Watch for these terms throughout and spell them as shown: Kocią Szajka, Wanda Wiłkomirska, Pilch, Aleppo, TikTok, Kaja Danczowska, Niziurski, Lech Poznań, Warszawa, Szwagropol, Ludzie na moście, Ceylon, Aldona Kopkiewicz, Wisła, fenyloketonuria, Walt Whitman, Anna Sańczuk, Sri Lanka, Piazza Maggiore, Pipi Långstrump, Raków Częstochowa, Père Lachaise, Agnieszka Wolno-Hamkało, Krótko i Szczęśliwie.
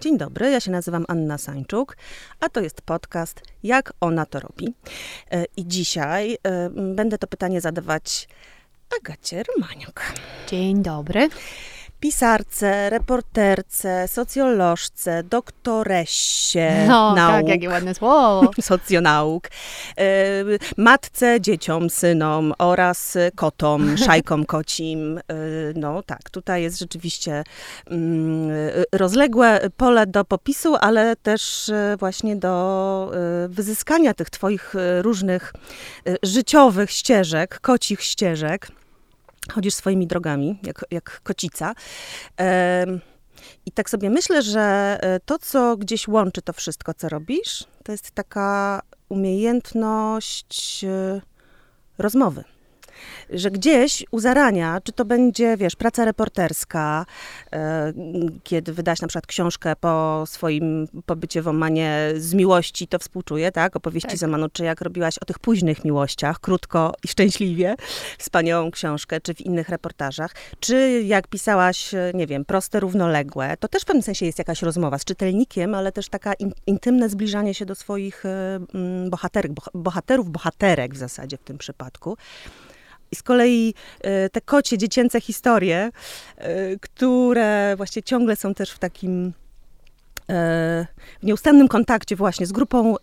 Dzień dobry, ja się nazywam Anna Sańczuk, a to jest podcast Jak Ona To Robi. I dzisiaj będę to pytanie zadawać Agacie Romaniuk. Dzień dobry. Pisarce, reporterce, socjolożce, doktoresie nauk. Tak, jakie ładne słowo. Socjonauk. Matce, dzieciom, synom oraz kotom, szajkom kocim. No tak, tutaj jest rzeczywiście rozległe pole do popisu, ale też właśnie do wyzyskania tych twoich różnych życiowych ścieżek, kocich ścieżek. Chodzisz swoimi drogami, jak kocica. I tak sobie myślę, że to, co gdzieś łączy to wszystko, co robisz, to jest taka umiejętność rozmowy. Że gdzieś u zarania, czy to będzie, wiesz, praca reporterska, kiedy wydasz na przykład książkę po swoim pobycie w Omanie z miłości, to współczuję, tak? Opowieści tak. z Omanu, czy jak robiłaś o tych późnych miłościach, krótko i szczęśliwie, wspaniałą książkę, czy w innych reportażach, czy jak pisałaś, nie wiem, proste, równoległe, to też w pewnym sensie jest jakaś rozmowa z czytelnikiem, ale też taka intymne zbliżanie się do swoich bohaterek, bohaterek w zasadzie w tym przypadku. I z kolei te kocie, dziecięce historie, które właśnie ciągle są też w takim w nieustannym kontakcie właśnie z grupą,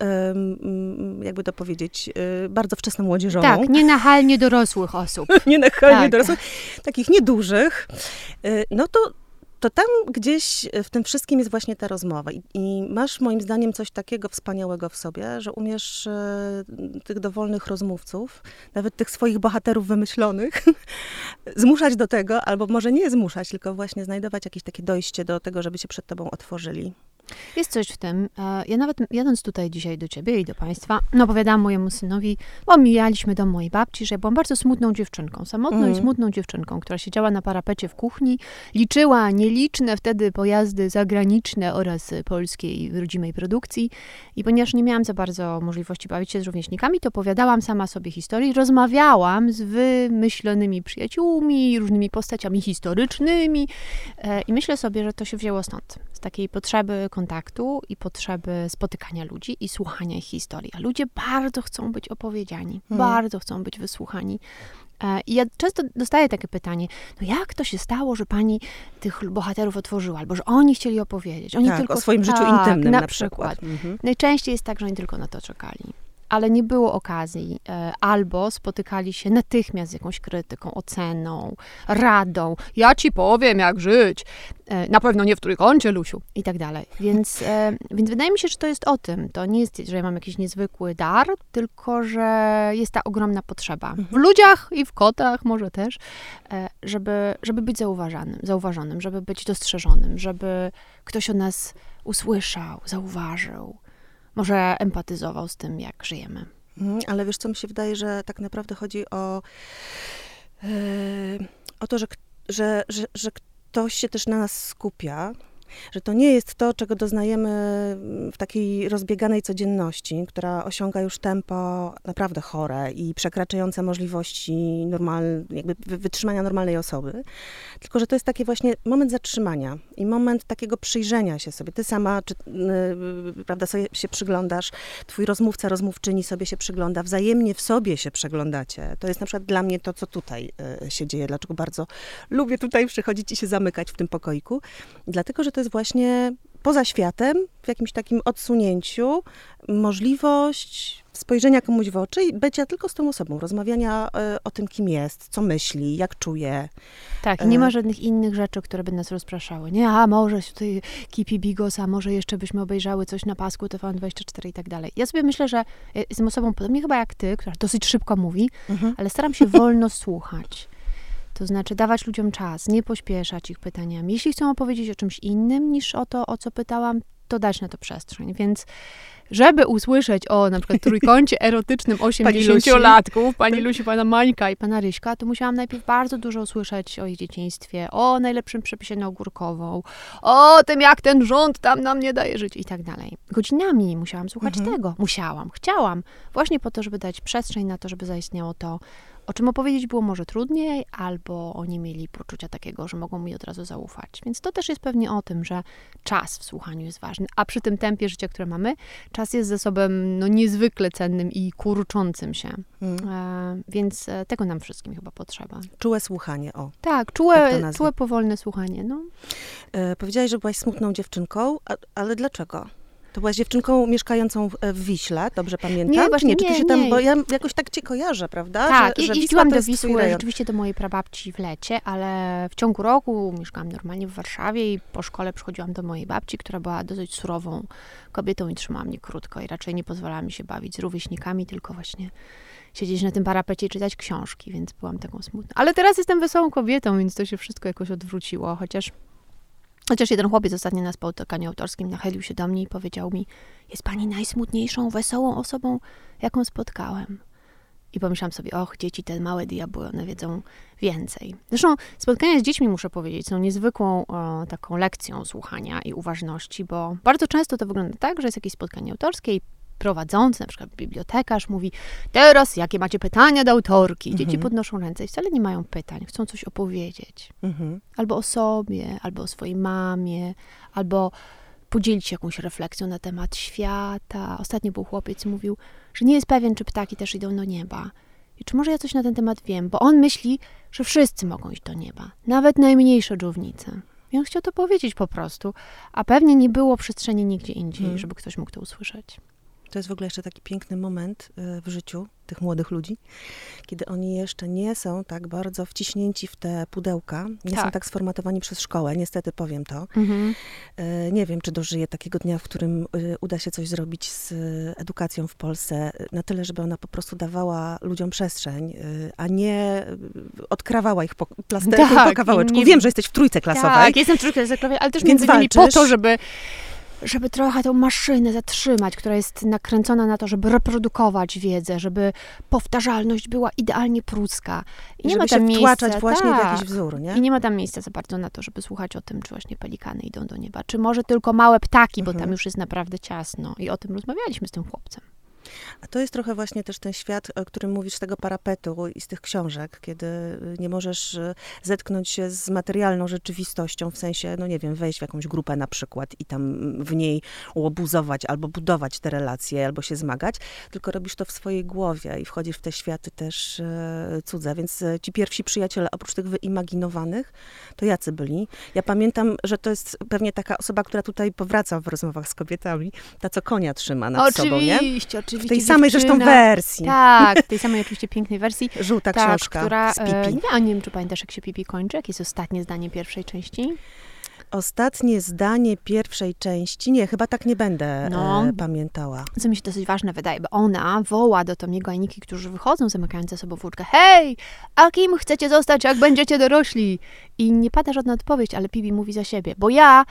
jakby to powiedzieć, bardzo wczesną młodzieżową. Tak, nienachalnie dorosłych osób. Nienachalnie tak. dorosłych, takich niedużych. No to tam gdzieś w tym wszystkim jest właśnie ta rozmowa. I masz moim zdaniem coś takiego wspaniałego w sobie, że umiesz tych dowolnych rozmówców, nawet tych swoich bohaterów wymyślonych, zmuszać do tego, albo może nie zmuszać, tylko właśnie znajdować jakieś takie dojście do tego, żeby się przed tobą otworzyli. Jest coś w tym. Ja nawet jadąc tutaj dzisiaj do ciebie i do państwa, opowiadałam mojemu synowi, bo mijaliśmy dom mojej babci, że ja byłam bardzo smutną dziewczynką, samotną i smutną dziewczynką, która siedziała na parapecie w kuchni, liczyła nieliczne wtedy pojazdy zagraniczne oraz polskiej rodzimej produkcji i ponieważ nie miałam za bardzo możliwości bawić się z rówieśnikami, to opowiadałam sama sobie historię, rozmawiałam z wymyślonymi przyjaciółmi, różnymi postaciami historycznymi i myślę sobie, że to się wzięło stąd, z takiej potrzeby kontaktu i potrzeby spotykania ludzi i słuchania ich historii. A ludzie bardzo chcą być opowiedziani, bardzo chcą być wysłuchani. I ja często dostaję takie pytanie, jak to się stało, że pani tych bohaterów otworzyła, albo że oni chcieli opowiedzieć. Oni tak, tylko o swoim życiu intymnym na przykład. Mhm. Najczęściej jest tak, że oni tylko na to czekali. Ale nie było okazji, albo spotykali się natychmiast z jakąś krytyką, oceną, radą. Ja ci powiem, jak żyć. Na pewno nie w trójkącie, Lusiu. I tak dalej. Więc wydaje mi się, że to jest o tym. To nie jest, że ja mam jakiś niezwykły dar, tylko że jest ta ogromna potrzeba. W ludziach i w kotach może też, żeby być zauważonym, żeby być dostrzeżonym, żeby ktoś o nas usłyszał, zauważył. Może empatyzował z tym, jak żyjemy. Ale wiesz co, mi się wydaje, że tak naprawdę chodzi o to, że ktoś się też na nas skupia, że to nie jest to, czego doznajemy w takiej rozbieganej codzienności, która osiąga już tempo naprawdę chore i przekraczające możliwości jakby wytrzymania normalnej osoby, tylko że to jest taki właśnie moment zatrzymania i moment takiego przyjrzenia się sobie. Ty sama prawda, sobie się przyglądasz, twój rozmówca, rozmówczyni sobie się przygląda, wzajemnie w sobie się przeglądacie. To jest na przykład dla mnie to, co tutaj się dzieje, dlaczego bardzo lubię tutaj przychodzić i się zamykać w tym pokoiku, dlatego, że to jest właśnie poza światem, w jakimś takim odsunięciu, możliwość spojrzenia komuś w oczy i bycia tylko z tą osobą, rozmawiania o tym, kim jest, co myśli, jak czuje. Tak, nie ma żadnych innych rzeczy, które by nas rozpraszały. Nie, może tutaj kipi bigosa, może jeszcze byśmy obejrzały coś na pasku TVN24 i tak dalej. Ja sobie myślę, że jestem osobą podobnie chyba jak ty, która dosyć szybko mówi, ale staram się wolno słuchać. To znaczy dawać ludziom czas, nie pośpieszać ich pytaniami. Jeśli chcą opowiedzieć o czymś innym niż o to, o co pytałam, to dać na to przestrzeń. Więc żeby usłyszeć o na przykład trójkącie erotycznym 80-latków, pani Lusi, pana Mańka i pana Ryśka, to musiałam najpierw bardzo dużo usłyszeć o ich dzieciństwie, o najlepszym przepisie na ogórkową, o tym, jak ten rząd tam nam nie daje żyć i tak dalej. Godzinami musiałam słuchać tego. Chciałam. Właśnie po to, żeby dać przestrzeń na to, żeby zaistniało to, o czym opowiedzieć było może trudniej, albo oni mieli poczucia takiego, że mogą mi od razu zaufać. Więc to też jest pewnie o tym, że czas w słuchaniu jest ważny, a przy tym tempie życia, które mamy, czas jest zasobem no, niezwykle cennym i kurczącym się. Więc tego nam wszystkim chyba potrzeba. Czułe słuchanie, o. Tak, czułe powolne słuchanie, no. Powiedziałaś, że byłaś smutną dziewczynką, ale dlaczego? To byłaś dziewczynką mieszkającą w Wiśle, dobrze pamiętam? Nie, właśnie, czy ty się tam, bo ja jakoś tak cię kojarzę, prawda? Tak, że jeździłam do Wisły, rzeczywiście do mojej prababci w lecie, ale w ciągu roku mieszkałam normalnie w Warszawie i po szkole przychodziłam do mojej babci, która była dosyć surową kobietą i trzymała mnie krótko i raczej nie pozwalała mi się bawić z rówieśnikami, tylko właśnie siedzieć na tym parapecie i czytać książki, więc byłam taką smutną. Ale teraz jestem wesołą kobietą, więc to się wszystko jakoś odwróciło, Chociaż jeden chłopiec ostatnio na spotkaniu autorskim nachylił się do mnie i powiedział mi: jest pani najsmutniejszą, wesołą osobą, jaką spotkałem. I pomyślałam sobie, och, dzieci te małe diabły, one wiedzą więcej. Zresztą spotkania z dziećmi, muszę powiedzieć, są niezwykłą taką lekcją słuchania i uważności, bo bardzo często to wygląda tak, że jest jakieś spotkanie autorskie i prowadzący, na przykład bibliotekarz, mówi: teraz jakie macie pytania do autorki? Dzieci podnoszą ręce i wcale nie mają pytań, chcą coś opowiedzieć. Albo o sobie, albo o swojej mamie, albo podzielić się jakąś refleksją na temat świata. Ostatnio był chłopiec i mówił, że nie jest pewien, czy ptaki też idą do nieba. I czy może ja coś na ten temat wiem? Bo on myśli, że wszyscy mogą iść do nieba, nawet najmniejsze dżownice. I on chciał to powiedzieć po prostu, a pewnie nie było przestrzeni nigdzie indziej, żeby ktoś mógł to usłyszeć. To jest w ogóle jeszcze taki piękny moment w życiu tych młodych ludzi, kiedy oni jeszcze nie są tak bardzo wciśnięci w te pudełka, nie są tak sformatowani przez szkołę, niestety powiem to. Nie wiem, czy dożyję takiego dnia, w którym uda się coś zrobić z edukacją w Polsce, na tyle, żeby ona po prostu dawała ludziom przestrzeń, a nie odkrawała ich po kawałeczku. Nie... Wiem, że jesteś w trójce klasowej. Tak, jestem w trójce klasowej, ale też między innymi po to, żeby trochę tą maszynę zatrzymać, która jest nakręcona na to, żeby reprodukować wiedzę, żeby powtarzalność była idealnie pruska. I nie ma tam miejsca, wtłaczać właśnie w jakiś wzór, nie? I nie ma tam miejsca za bardzo na to, żeby słuchać o tym, czy właśnie pelikany idą do nieba, czy może tylko małe ptaki, bo tam już jest naprawdę ciasno. I o tym rozmawialiśmy z tym chłopcem. A to jest trochę właśnie też ten świat, o którym mówisz, z tego parapetu i z tych książek, kiedy nie możesz zetknąć się z materialną rzeczywistością, w sensie, no nie wiem, wejść w jakąś grupę na przykład i tam w niej łobuzować albo budować te relacje, albo się zmagać, tylko robisz to w swojej głowie i wchodzisz w te światy też cudze. Więc ci pierwsi przyjaciele, oprócz tych wyimaginowanych, to jacy byli? Ja pamiętam, że to jest pewnie taka osoba, która tutaj powraca w rozmowach z kobietami, ta co konia trzyma nad sobą, nie? Oczywiście. W tej samej zresztą wersji. Tak, w tej samej oczywiście pięknej wersji. Żółta książka, która, z Pipi. Nie wiem, czy pamiętasz, jak się Pipi kończy? Jakie jest ostatnie zdanie pierwszej części? Ostatnie zdanie pierwszej części? Nie, chyba tak nie będę pamiętała. Co mi się dosyć ważne wydaje, bo ona woła do Tomiego i Niki, którzy wychodzą, zamykając za sobą włóczkę. Hej, a kim chcecie zostać, jak będziecie dorośli? I nie pada żadna odpowiedź, ale Pipi mówi za siebie, bo ja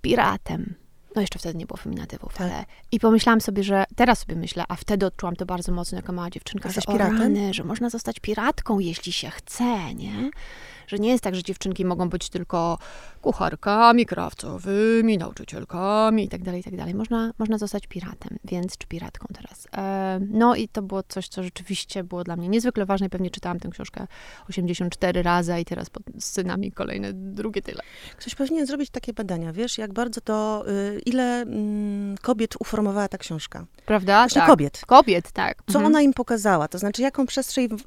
piratem. No jeszcze wtedy nie było feminatywów, ale... I pomyślałam sobie, że... Teraz sobie myślę, a wtedy odczułam to bardzo mocno jako mała dziewczynka, że o rany, że można zostać piratką, jeśli się chce, nie? Że nie jest tak, że dziewczynki mogą być tylko kucharkami, krawcowymi, nauczycielkami i tak dalej. Można zostać piratem, więc... Czy piratką teraz. No i to było coś, co rzeczywiście było dla mnie niezwykle ważne. Pewnie czytałam tę książkę 84 razy i teraz pod scenami kolejne drugie tyle. Ktoś powinien zrobić takie badania, wiesz, jak bardzo to... Ile kobiet uformowała ta książka? Prawda? Właśnie tak. Kobiet, tak. Co ona im pokazała? To znaczy, jaką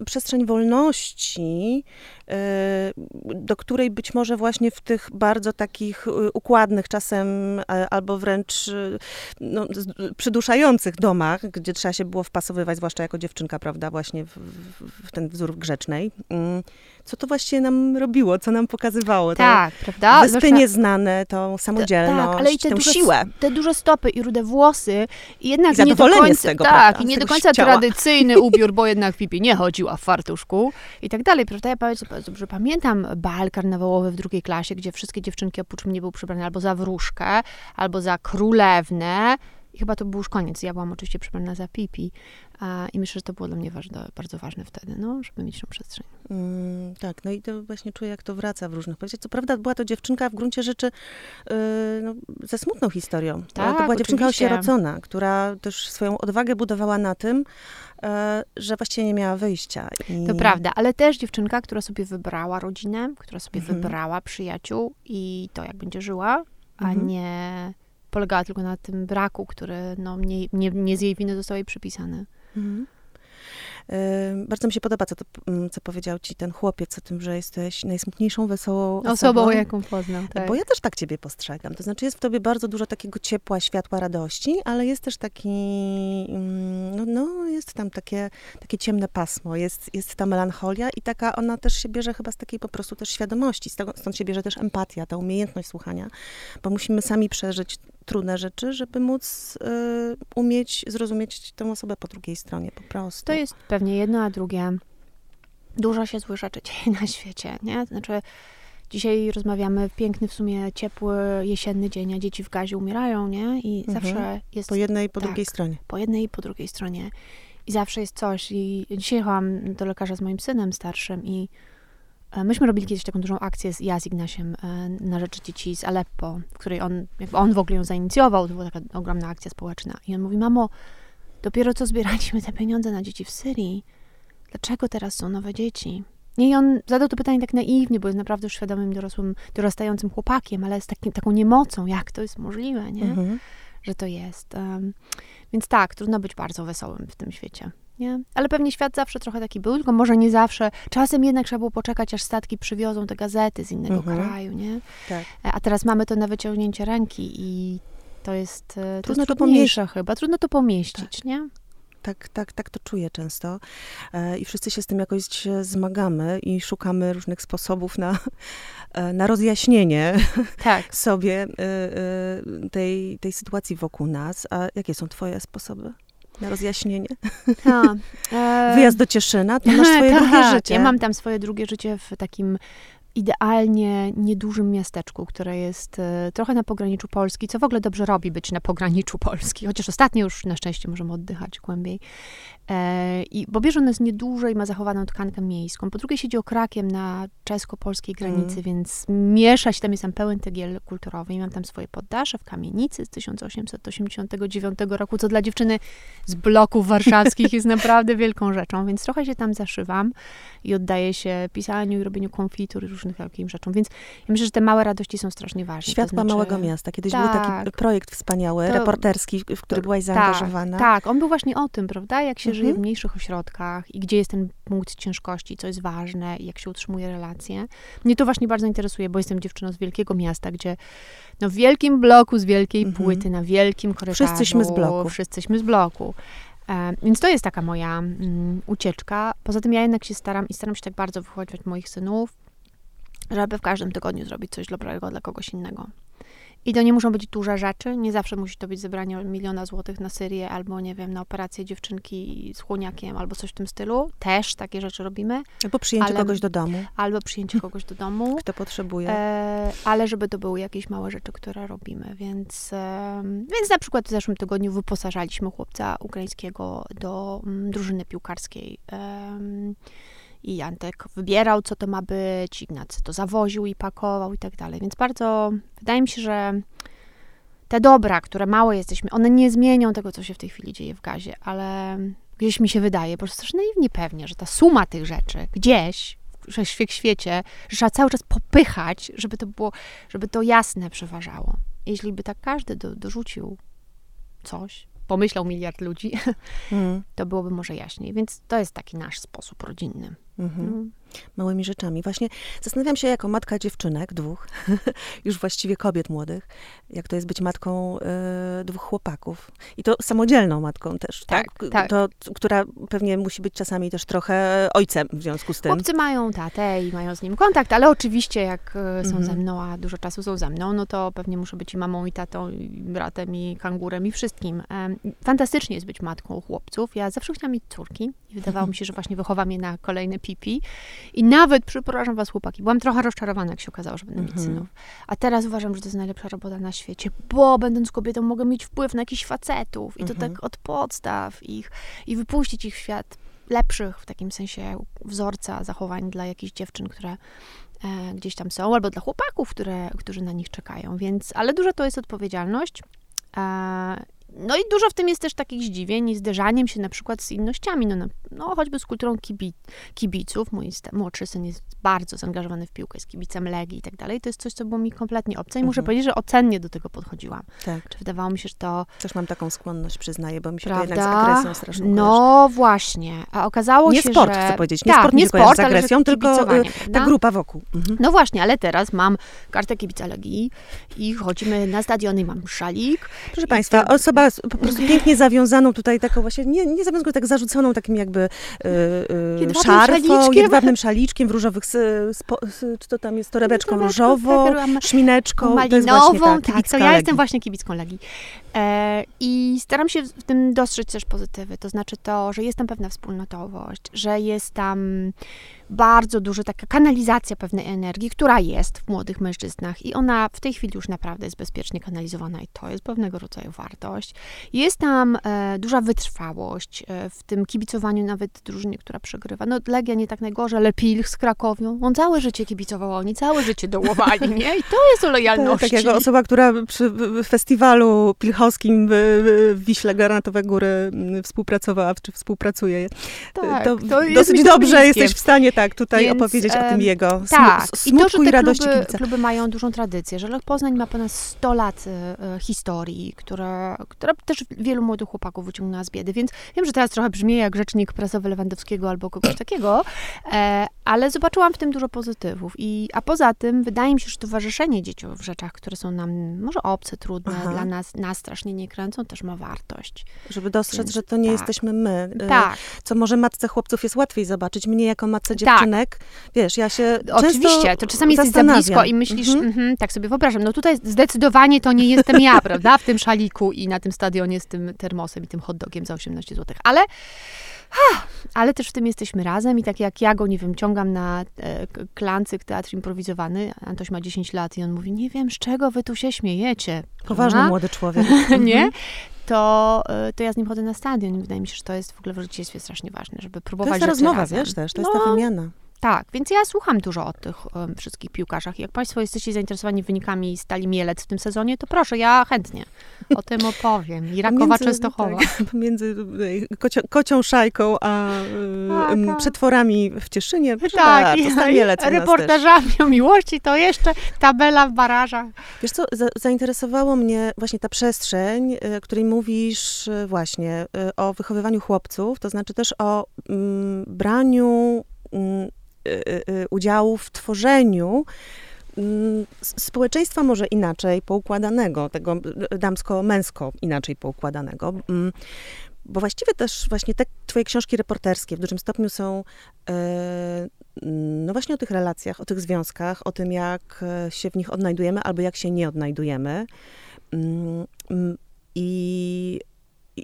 przestrzeń wolności... do której być może właśnie w tych bardzo takich układnych czasem albo wręcz przyduszających domach, gdzie trzeba się było wpasowywać, zwłaszcza jako dziewczynka, prawda, właśnie w ten wzór grzecznej. Co to właściwie nam robiło, co nam pokazywało? Tak, prawda? Wyspy zwłaszcza... nieznane, tą samodzielność, tak, ale i tę siłę. Te duże stopy i rude włosy. I jednak nie do końca, z tego, prawda? I nie do końca tradycyjny ubiór, bo jednak Pipi nie chodziła w fartuszku i tak dalej, prawda? Ja dobrze pamiętam bal karnawałowy w drugiej klasie, gdzie wszystkie dziewczynki oprócz mnie były przebrane albo za wróżkę, albo za królewnę. I chyba to był już koniec. Ja byłam oczywiście przebrana za Pipi. I myślę, że to było dla mnie bardzo ważne wtedy, no, żeby mieć tą przestrzeń. Tak, no i to właśnie czuję, jak to wraca w różnych powieciach. Co prawda była to dziewczynka w gruncie rzeczy ze smutną historią. Tak, to była dziewczynka osierocona, która też swoją odwagę budowała na tym, że właściwie nie miała wyjścia. I... To prawda, ale też dziewczynka, która sobie wybrała rodzinę, która sobie wybrała przyjaciół i to, jak będzie żyła, a nie polegała tylko na tym braku, który no, nie z jej winy został jej przypisany. Bardzo mi się podoba, co powiedział ci ten chłopiec o tym, że jesteś najsmutniejszą, wesołą osobą, jaką poznam. Tak. Bo ja też tak ciebie postrzegam. To znaczy jest w tobie bardzo dużo takiego ciepła, światła, radości, ale jest też taki, jest tam takie ciemne pasmo, jest ta melancholia i taka ona też się bierze chyba z takiej po prostu też świadomości. Stąd się bierze też empatia, ta umiejętność słuchania, bo musimy sami przeżyć trudne rzeczy, żeby móc umieć zrozumieć tę osobę po drugiej stronie po prostu. To jest pewnie jedno, a drugie. Dużo się złych rzeczy dzieje na świecie, nie? Znaczy dzisiaj rozmawiamy, piękny w sumie ciepły jesienny dzień, a dzieci w gazie umierają, nie? I zawsze jest... Po jednej i po drugiej stronie. Po jednej i po drugiej stronie. I zawsze jest coś. I dzisiaj jechałam do lekarza z moim synem starszym i myśmy robili kiedyś taką dużą akcję, z Ignaciem, na rzecz dzieci z Aleppo, w której on w ogóle ją zainicjował, to była taka ogromna akcja społeczna. I on mówi, mamo, dopiero co zbieraliśmy te pieniądze na dzieci w Syrii, dlaczego teraz są nowe dzieci? I on zadał to pytanie tak naiwnie, bo jest naprawdę świadomym, dorosłym, dorastającym chłopakiem, ale z taką niemocą, jak to jest możliwe, nie? Że to jest. Więc tak, trudno być bardzo wesołym w tym świecie. Nie? Ale pewnie świat zawsze trochę taki był, tylko może nie zawsze. Czasem jednak trzeba było poczekać, aż statki przywiozą te gazety z innego kraju, nie? Tak. A teraz mamy to na wyciągnięcie ręki i to jest trudniejsze chyba. Trudno to pomieścić, tak. Nie? Tak, to czuję często i wszyscy się z tym jakoś zmagamy i szukamy różnych sposobów na rozjaśnienie sobie tej sytuacji wokół nas. A jakie są twoje sposoby? Na rozjaśnienie. Wyjazd do Cieszyna, to masz swoje drugie życie. Ja mam tam swoje drugie życie w takim idealnie niedużym miasteczku, które jest trochę na pograniczu Polski, co w ogóle dobrze robi być na pograniczu Polski, chociaż ostatnio już na szczęście możemy oddychać głębiej. Bo bierze ono jest nieduże i ma zachowaną tkankę miejską. Po drugie siedzi okrakiem na czesko-polskiej granicy, więc miesza się, tam jest tam pełen tygiel kulturowy i mam tam swoje poddasze w kamienicy z 1889 roku, co dla dziewczyny z bloków warszawskich jest naprawdę wielką rzeczą, więc trochę się tam zaszywam i oddaję się pisaniu i robieniu konfitur i różnych takich rzeczom, więc ja myślę, że te małe radości są strasznie ważne. Światła małego miasta. Kiedyś był taki projekt wspaniały, reporterski, w który byłaś zaangażowana. Tak, on był właśnie o tym, prawda, jak się żyje w mniejszych ośrodkach i gdzie jest ten punkt ciężkości, co jest ważne i jak się utrzymuje relacje. Mnie to właśnie bardzo interesuje, bo jestem dziewczyną z wielkiego miasta, gdzie w wielkim bloku, z wielkiej płyty, na wielkim korytarzu. Wszyscyśmy z bloku. Więc to jest taka moja ucieczka. Poza tym ja jednak się staram się tak bardzo wychowywać moich synów, żeby w każdym tygodniu zrobić coś dobrego dla kogoś innego. I to nie muszą być duże rzeczy, nie zawsze musi to być zebranie $1 milion na Syrię, albo nie wiem, na operację dziewczynki z chłoniakiem, albo coś w tym stylu. Też takie rzeczy robimy. Albo przyjęcie kogoś do domu. Kto potrzebuje. Ale żeby to były jakieś małe rzeczy, które robimy, więc na przykład w zeszłym tygodniu wyposażaliśmy chłopca ukraińskiego do drużyny piłkarskiej. I Jantek wybierał, co to ma być, Ignacy to zawoził i pakował i tak dalej. Więc bardzo, wydaje mi się, że te dobra, które małe jesteśmy, one nie zmienią tego, co się w tej chwili dzieje w Gazie, ale gdzieś mi się wydaje, po prostu też naiwnie pewnie, że ta suma tych rzeczy gdzieś w świecie, że trzeba cały czas popychać, żeby to było, żeby to jasne przeważało. Jeśli by tak każdy dorzucił coś, pomyślał miliard ludzi, to byłoby może jaśniej. Więc to jest taki nasz sposób rodzinny. Małymi rzeczami. Właśnie zastanawiam się, jako matka dziewczynek, dwóch, już właściwie kobiet młodych, jak to jest być matką dwóch chłopaków. I to samodzielną matką też, tak? To, która pewnie musi być czasami też trochę ojcem w związku z tym. Chłopcy mają tatę i mają z nim kontakt, ale oczywiście jak są ze mną, a dużo czasu są ze mną, no to pewnie muszę być i mamą, i tatą, i bratem, i kangurem, i wszystkim. Fantastycznie jest być matką chłopców. Ja zawsze chciałam mieć córki i wydawało mi się, że właśnie wychowam je na kolejne pipi. I nawet, przepraszam was chłopaki, byłam trochę rozczarowana, jak się okazało, że będę mieć synów. A teraz uważam, że to jest najlepsza robota na świecie, bo będąc kobietą mogę mieć wpływ na jakichś facetów i to tak od podstaw ich i wypuścić ich w świat lepszych, w takim sensie wzorca zachowań dla jakichś dziewczyn, które gdzieś tam są, albo dla chłopaków, którzy na nich czekają, więc, ale duża to jest odpowiedzialność. No i dużo w tym jest też takich zdziwień i zderzaniem się na przykład z innościami, no choćby z kulturą kibiców. Mój młodszy syn jest bardzo zaangażowany w piłkę, jest kibicem Legii i tak dalej. To jest coś, co było mi kompletnie obce i muszę powiedzieć, że ocennie do tego podchodziłam. Tak. Czy wydawało mi się, że to... Też mam taką skłonność, przyznaję, bo mi się to jednak z agresją strasznie kojarzy. Właśnie. A okazało się, że... Nie sport, chcę powiedzieć. Nie sport, z agresją, tylko ta grupa wokół. No właśnie, ale teraz mam kartę kibica Legii i chodzimy na stadion i mam szalik. Proszę Państwa, osoba po prostu pięknie zawiązaną tutaj, taką właśnie, nie zawiązaną, tak zarzuconą takim jakby szarfą, jedwabnym szaliczkiem w różowych, czy to tam jest, torebeczką różową, szmineczką, malinową, tak, to ja jestem właśnie kibicką Legii. I staram się w tym dostrzec też pozytywy, to znaczy to, że jest tam pewna wspólnotowość, że jest tam bardzo duża taka kanalizacja pewnej energii, która jest w młodych mężczyznach i ona w tej chwili już naprawdę jest bezpiecznie kanalizowana i to jest pewnego rodzaju wartość. Jest tam duża wytrwałość w tym kibicowaniu nawet drużynie, która przegrywa. No Legia nie tak najgorzej, ale Pilch z Krakowią, on całe życie kibicował, oni całe życie dołowali, nie? I to jest o lojalności. Tak jak osoba, która przy festiwalu pilchowskim w Wiśle Granatowe Góry współpracowała, czy współpracuje, tak, to dosyć dobrze jesteś w stanie tak, tutaj więc, opowiedzieć o tym jego smutku i radości kibica. Kluby mają dużą tradycję, że Lech Poznań ma ponad 100 lat historii, która też wielu młodych chłopaków wyciągnęła z biedy, więc wiem, że teraz trochę brzmi jak rzecznik prasowy Lewandowskiego albo kogoś takiego, ale zobaczyłam w tym dużo pozytywów. A poza tym wydaje mi się, że towarzyszenie dzieciom w rzeczach, które są nam może obce, trudne, dla nas strasznie nie kręcą, też ma wartość. Żeby dostrzec, więc, że to nie jesteśmy my. Tak. Co może matce chłopców jest łatwiej zobaczyć. Mnie jako matce dziewczynek, wiesz, ja się oczywiście, to czasami jesteś za blisko i myślisz, tak sobie wyobrażam, no tutaj zdecydowanie to nie jestem ja, prawda, w tym szaliku i na tym stadionie z tym termosem i tym hot dogiem za 18 zł, ale też w tym jesteśmy razem i tak jak ja go, nie wiem, ciągam na klancyk teatr improwizowany, Antoś ma 10 lat i on mówi, nie wiem, z czego wy tu się śmiejecie. Poważny młody człowiek. Nie? To ja z nim chodzę na stadion. Wydaje mi się, że to jest w ogóle w rodzicielstwie strasznie ważne, żeby próbować rzeczy razem. To jest ta rozmowa, wiesz też, to jest ta wymiana. Tak, więc ja słucham dużo o tych wszystkich piłkarzach. Jak Państwo jesteście zainteresowani wynikami Stali Mielec w tym sezonie, to proszę, ja chętnie o tym opowiem. I Rakowa Częstochowa. Tak, pomiędzy Kocią Szajką a przetworami w Cieszynie. Tak, Stal Mielec i reportażami o miłości, to jeszcze tabela w barażach. Wiesz co, zainteresowało mnie właśnie ta przestrzeń, o której mówisz właśnie o wychowywaniu chłopców, to znaczy też o braniu udziału w tworzeniu społeczeństwa może inaczej poukładanego, tego damsko-męsko inaczej poukładanego, bo właściwie też właśnie te twoje książki reporterskie w dużym stopniu są no właśnie o tych relacjach, o tych związkach, o tym jak się w nich odnajdujemy albo jak się nie odnajdujemy i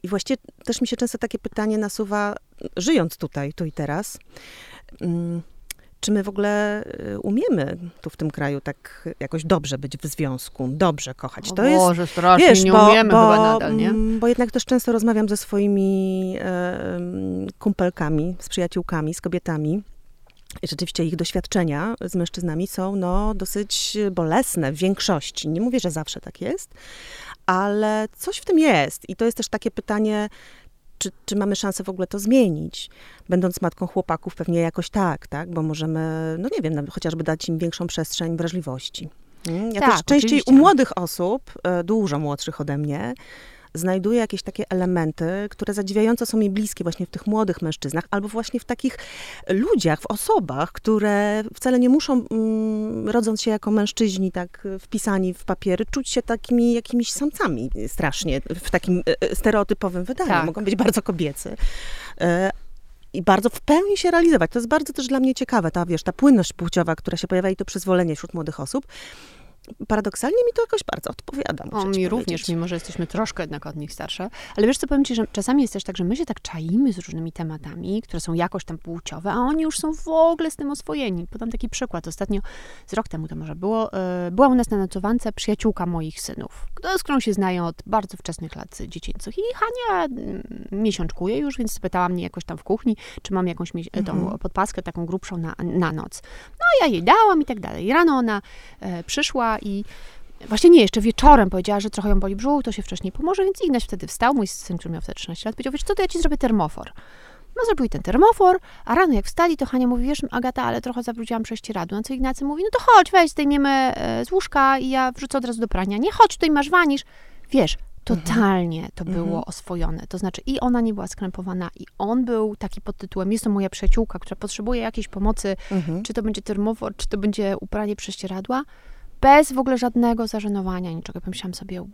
właściwie też mi się często takie pytanie nasuwa, żyjąc tutaj, tu i teraz, czy my w ogóle umiemy tu w tym kraju tak jakoś dobrze być w związku, dobrze kochać. To Boże, jest, strasznie, wiesz, nie umiemy chyba nadal, nie? Bo jednak też często rozmawiam ze swoimi kumpelkami, z przyjaciółkami, z kobietami. I rzeczywiście ich doświadczenia z mężczyznami są dosyć bolesne w większości. Nie mówię, że zawsze tak jest, ale coś w tym jest. I to jest też takie pytanie, czy mamy szansę w ogóle to zmienić? Będąc matką chłopaków pewnie jakoś tak? Bo możemy, no nie wiem, chociażby dać im większą przestrzeń wrażliwości. Ja też częściej oczywiście. U młodych osób, dużo młodszych ode mnie, znajduję jakieś takie elementy, które zadziwiająco są mi bliskie właśnie w tych młodych mężczyznach, albo właśnie w takich ludziach, w osobach, które wcale nie muszą, rodząc się jako mężczyźni, tak wpisani w papiery, czuć się takimi jakimiś samcami strasznie, w takim stereotypowym wydaniu. Tak. Mogą być bardzo kobiecy. I bardzo w pełni się realizować. To jest bardzo też dla mnie ciekawe, ta płynność płciowa, która się pojawia i to przyzwolenie wśród młodych osób. paradoksalnie mi to jakoś bardzo odpowiada. O, mi również, mimo że jesteśmy troszkę jednak od nich starsze. Ale wiesz co, powiem ci, że czasami jest też tak, że my się tak czaimy z różnymi tematami, które są jakoś tam płciowe, a oni już są w ogóle z tym oswojeni. Podam taki przykład. Ostatnio, z rok temu to może było, była u nas na nocowance przyjaciółka moich synów, z którą się znają od bardzo wczesnych lat dziecięcych. I Hania miesiączkuje już, więc spytała mnie jakoś tam w kuchni, czy mam jakąś tą podpaskę taką grubszą na noc. No ja jej dałam i tak dalej. Rano ona przyszła i właśnie nie, jeszcze wieczorem powiedziała, że trochę ją boli brzuch, to się wcześniej pomoże, więc Ignacy wtedy wstał, mój syn, który miał wtedy 13 lat, powiedział, wiesz co, to ja ci zrobię termofor. No zrobił ten termofor, a rano jak wstali, to Hania mówi, wiesz Agata, ale trochę zabrudziłam prześcieradło. Na co Ignacy mówi, no to chodź, weź, zdejmiemy z łóżka i ja wrzucę od razu do prania. Nie, chodź, tutaj masz wanisz. Wiesz, totalnie to było oswojone. To znaczy i ona nie była skrępowana, i on był taki pod tytułem, jest to moja przyjaciółka, która potrzebuje jakiejś pomocy, czy to będzie termofor, czy to będzie upranie prześcieradła. Bez w ogóle żadnego zażenowania, niczego. Pomyślałam sobie,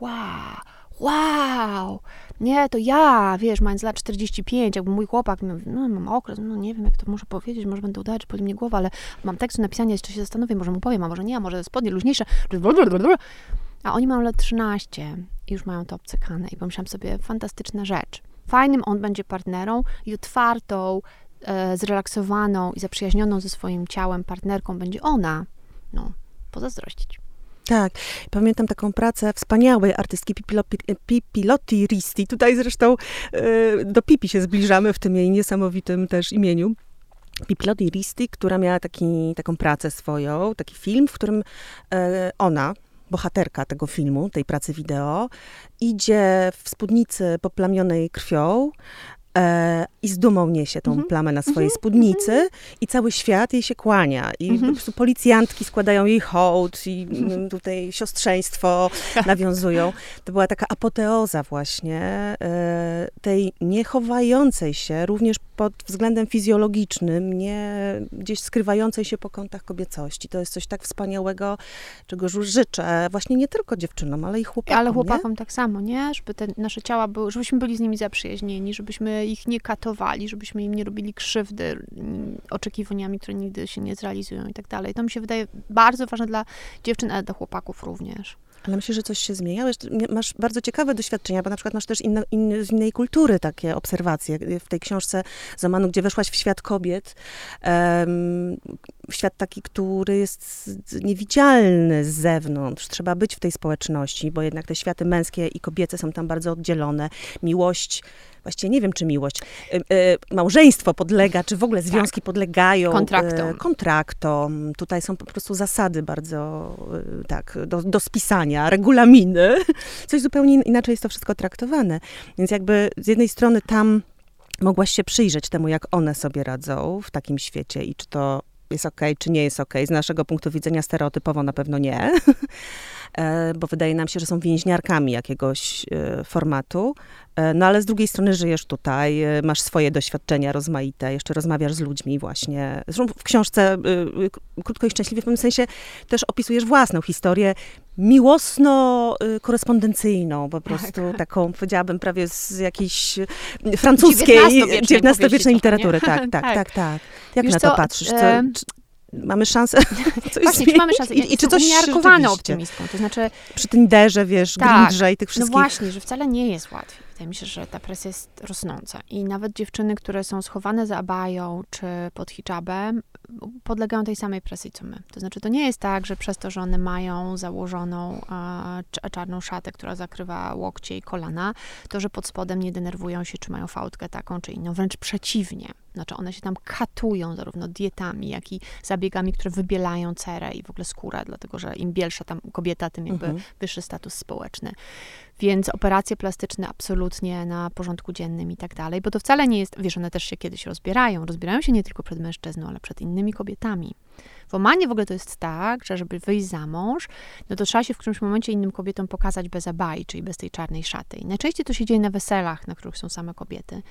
wow, nie, to ja, wiesz, mając lat 45, jakby mój chłopak, no mam okres, no nie wiem, jak to może powiedzieć, może będę udawać, czy podnie mnie głowa, ale mam tekst do napisania, jeszcze się zastanowię, może mu powiem, a może nie, a może spodnie luźniejsze. A oni mają lat 13 i już mają to obcykane. I pomyślałam sobie, fantastyczna rzecz. Fajnym on będzie partnerą i otwartą, zrelaksowaną i zaprzyjaźnioną ze swoim ciałem partnerką będzie ona, no. Pozazdrościć. Tak. Pamiętam taką pracę wspaniałej artystki Pipilotti Rist. Tutaj zresztą do Pipi się zbliżamy w tym jej niesamowitym też imieniu. Pipilotti Rist, która miała taką pracę swoją, taki film, w którym ona, bohaterka tego filmu, tej pracy wideo, idzie w spódnicy poplamionej krwią, i z dumą niesie tą plamę na swojej spódnicy i cały świat jej się kłania. I po prostu policjantki składają jej hołd i tutaj siostrzeństwo nawiązują. To była taka apoteoza właśnie tej niechowającej się, również pod względem fizjologicznym, nie gdzieś skrywającej się po kątach kobiecości. To jest coś tak wspaniałego, czego życzę właśnie nie tylko dziewczynom, ale i chłopakom. Ale chłopakom tak samo, nie? Żeby te nasze ciała były, żebyśmy byli z nimi zaprzyjaźnieni, żebyśmy ich nie katowali, żebyśmy im nie robili krzywdy oczekiwaniami, które nigdy się nie zrealizują i tak dalej. To mi się wydaje bardzo ważne dla dziewczyn, ale dla chłopaków również. Ale myślę, że coś się zmienia. Masz bardzo ciekawe doświadczenia, bo na przykład masz też z innej kultury takie obserwacje. W tej książce Zamanu, gdzie weszłaś w świat kobiet, świat taki, który jest niewidzialny z zewnątrz. Trzeba być w tej społeczności, bo jednak te światy męskie i kobiece są tam bardzo oddzielone. Miłość, właściwie nie wiem, czy miłość, małżeństwo podlega, czy w ogóle związki podlegają kontraktom. Tutaj są po prostu zasady bardzo, do spisania, regulaminy. Coś zupełnie inaczej jest to wszystko traktowane. Więc jakby z jednej strony tam mogłaś się przyjrzeć temu, jak one sobie radzą w takim świecie i czy to jest okej, czy nie jest okej. Z naszego punktu widzenia stereotypowo na pewno nie, bo wydaje nam się, że są więźniarkami jakiegoś formatu. No ale z drugiej strony żyjesz tutaj, masz swoje doświadczenia rozmaite, jeszcze rozmawiasz z ludźmi właśnie. Zresztą w książce Krótko i Szczęśliwie w pewnym sensie też opisujesz własną historię miłosno-korespondencyjną, po prostu taką, powiedziałabym, prawie z jakiejś francuskiej, XIX-wiecznej literatury. Tak. Jak już na to patrzysz? Mamy szansę coś właśnie, zmienić? Czy mamy szansę? I czy coś umiarkowane optymistką. To znaczy, przy Tinderze, wiesz, Grindrze i tych wszystkich. No właśnie, że wcale nie jest łatwiej. Wydaje mi się, że ta presja jest rosnąca. I nawet dziewczyny, które są schowane za abają czy pod hijabem, podlegają tej samej presji, co my. To znaczy, to nie jest tak, że przez to, że one mają założoną czarną szatę, która zakrywa łokcie i kolana, to, że pod spodem nie denerwują się, czy mają fałdkę taką, czy inną. Wręcz przeciwnie. Znaczy, one się tam katują zarówno dietami, jak i zabiegami, które wybielają cerę i w ogóle skórę, dlatego, że im bielsza tam kobieta, tym jakby wyższy status społeczny. Więc operacje plastyczne absolutnie na porządku dziennym i tak dalej, bo to wcale nie jest, wiesz, one też się kiedyś rozbierają. Rozbierają się nie tylko przed mężczyzną, ale przed innymi kobietami. W Omanie w ogóle to jest tak, że żeby wyjść za mąż, no to trzeba się w którymś momencie innym kobietom pokazać bez abai, czyli bez tej czarnej szaty. I najczęściej to się dzieje na weselach, na których są same kobiety.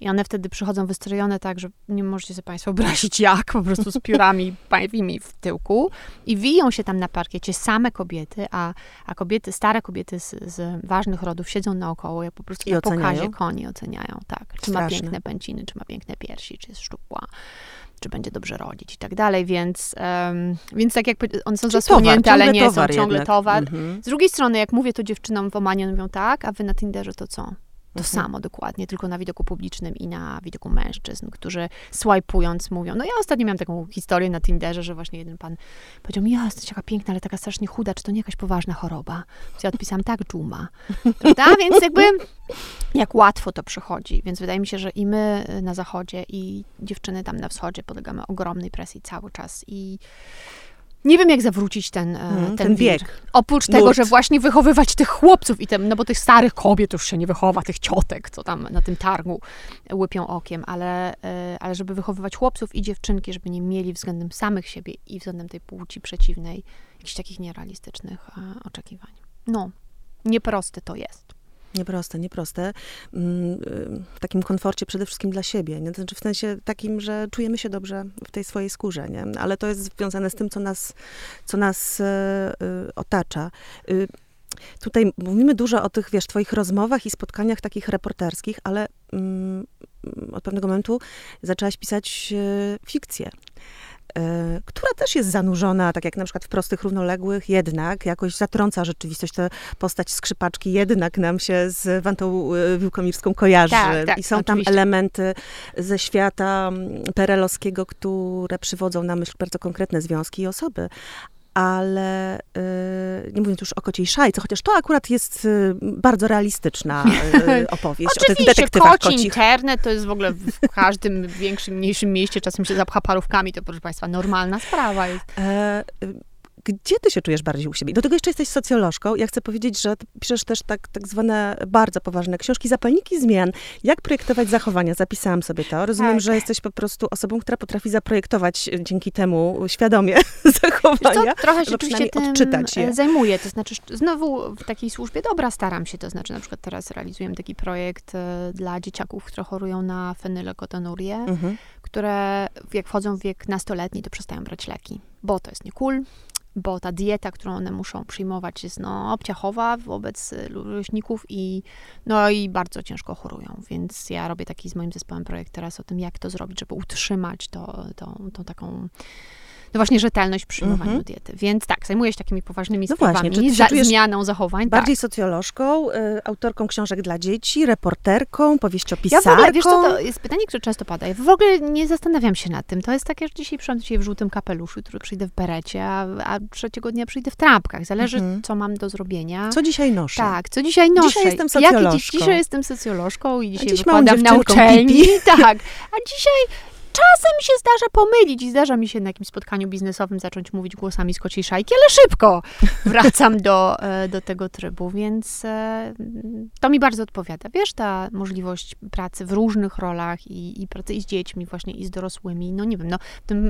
I one wtedy przychodzą wystrojone tak, że nie możecie sobie państwo wyobrazić jak, po prostu z piórami pajwimi w tyłku. I wiją się tam na parkiecie same kobiety, a kobiety, stare kobiety z ważnych rodów siedzą naokoło, jak po prostu na pokazie koni oceniają, tak. Czy ma piękne pęciny, czy ma piękne piersi, czy jest szczupła. czy będzie dobrze rodzić i tak dalej, więc tak jak one są zasłonięte, ale nie są ciągle towar. Mhm. Z drugiej strony, jak mówię to dziewczynom w Omanie, one mówią tak, a wy na Tinderze to co? To samo dokładnie, tylko na widoku publicznym i na widoku mężczyzn, którzy swajpując mówią. No ja ostatnio miałam taką historię na Tinderze, że właśnie jeden pan powiedział mi, ja jesteś taka piękna, ale taka strasznie chuda, czy to nie jakaś poważna choroba? Więc ja odpisałam, tak, dżuma. Prawda? Więc jakby jak łatwo to przychodzi. Więc wydaje mi się, że i my na zachodzie i dziewczyny tam na wschodzie podlegamy ogromnej presji cały czas i nie wiem, jak zawrócić ten wiek. Oprócz tego, że właśnie wychowywać tych chłopców i no bo tych starych kobiet już się nie wychowa, tych ciotek, co tam na tym targu łypią okiem, ale żeby wychowywać chłopców i dziewczynki, żeby nie mieli względem samych siebie i względem tej płci przeciwnej jakichś takich nierealistycznych oczekiwań. No, nieproste to jest. Nieproste. W takim komforcie przede wszystkim dla siebie. Nie? Znaczy w sensie takim, że czujemy się dobrze w tej swojej skórze, nie? Ale to jest związane z tym, co nas otacza. Tutaj mówimy dużo o tych, wiesz, twoich rozmowach i spotkaniach takich reporterskich, ale od pewnego momentu zaczęłaś pisać fikcję, która też jest zanurzona, tak jak na przykład w Prostych Równoległych, jednak jakoś zatrąca rzeczywistość. Ta postać skrzypaczki jednak nam się z Wandą Wiłkomirską kojarzy. Tak, i są oczywiście tam elementy ze świata perelowskiego, które przywodzą na myśl bardzo konkretne związki i osoby. Ale nie mówiąc już o Kociej Szajce, chociaż to akurat jest bardzo realistyczna opowieść o tych detektywach kocich. Internet to jest w ogóle w każdym większym, mniejszym mieście, czasem się zapcha parówkami, to proszę Państwa, normalna sprawa jest. Gdzie ty się czujesz bardziej u siebie? Do tego jeszcze jesteś socjolożką. Ja chcę powiedzieć, że piszesz też tak zwane bardzo poważne książki, zapalniki zmian. Jak projektować zachowania? Zapisałam sobie to. Rozumiem, że jesteś po prostu osobą, która potrafi zaprojektować dzięki temu świadomie zachowania. Wiesz co, trochę się oczywiście tym zajmuję. To znaczy, znowu w takiej służbie dobra staram się. To znaczy, na przykład teraz realizujemy taki projekt dla dzieciaków, które chorują na fenyloketonurie, które jak wchodzą w wiek nastoletni, to przestają brać leki, bo to jest nie cool. Bo ta dieta, którą one muszą przyjmować, jest obciachowa wobec luźników i bardzo ciężko chorują. Więc ja robię taki z moim zespołem projekt teraz o tym, jak to zrobić, żeby utrzymać tą taką właśnie rzetelność w przyjmowaniu diety. Więc tak, zajmuję się takimi poważnymi sprawami, zmianą zachowań. Bardziej socjolożką, autorką książek dla dzieci, reporterką, powieściopisarką. Ja w ogóle, wiesz co, to jest pytanie, które często pada. Ja w ogóle nie zastanawiam się nad tym. To jest takie, że dzisiaj przyszłam w żółtym kapeluszu, jutro przyjdę w berecie, a trzeciego dnia przyjdę w trampkach. Zależy, co mam do zrobienia. Co dzisiaj noszę. Tak, co dzisiaj noszę. Dzisiaj jestem socjolożką. Dzisiaj jestem socjolożką i dzisiaj wykładam na uczelni. Tak, a dzisiaj... Czasem się zdarza pomylić i zdarza mi się na jakimś spotkaniu biznesowym zacząć mówić głosami z Kociej Szajki, ale szybko wracam do tego trybu, więc to mi bardzo odpowiada. Wiesz, ta możliwość pracy w różnych rolach i pracy i z dziećmi właśnie, i z dorosłymi,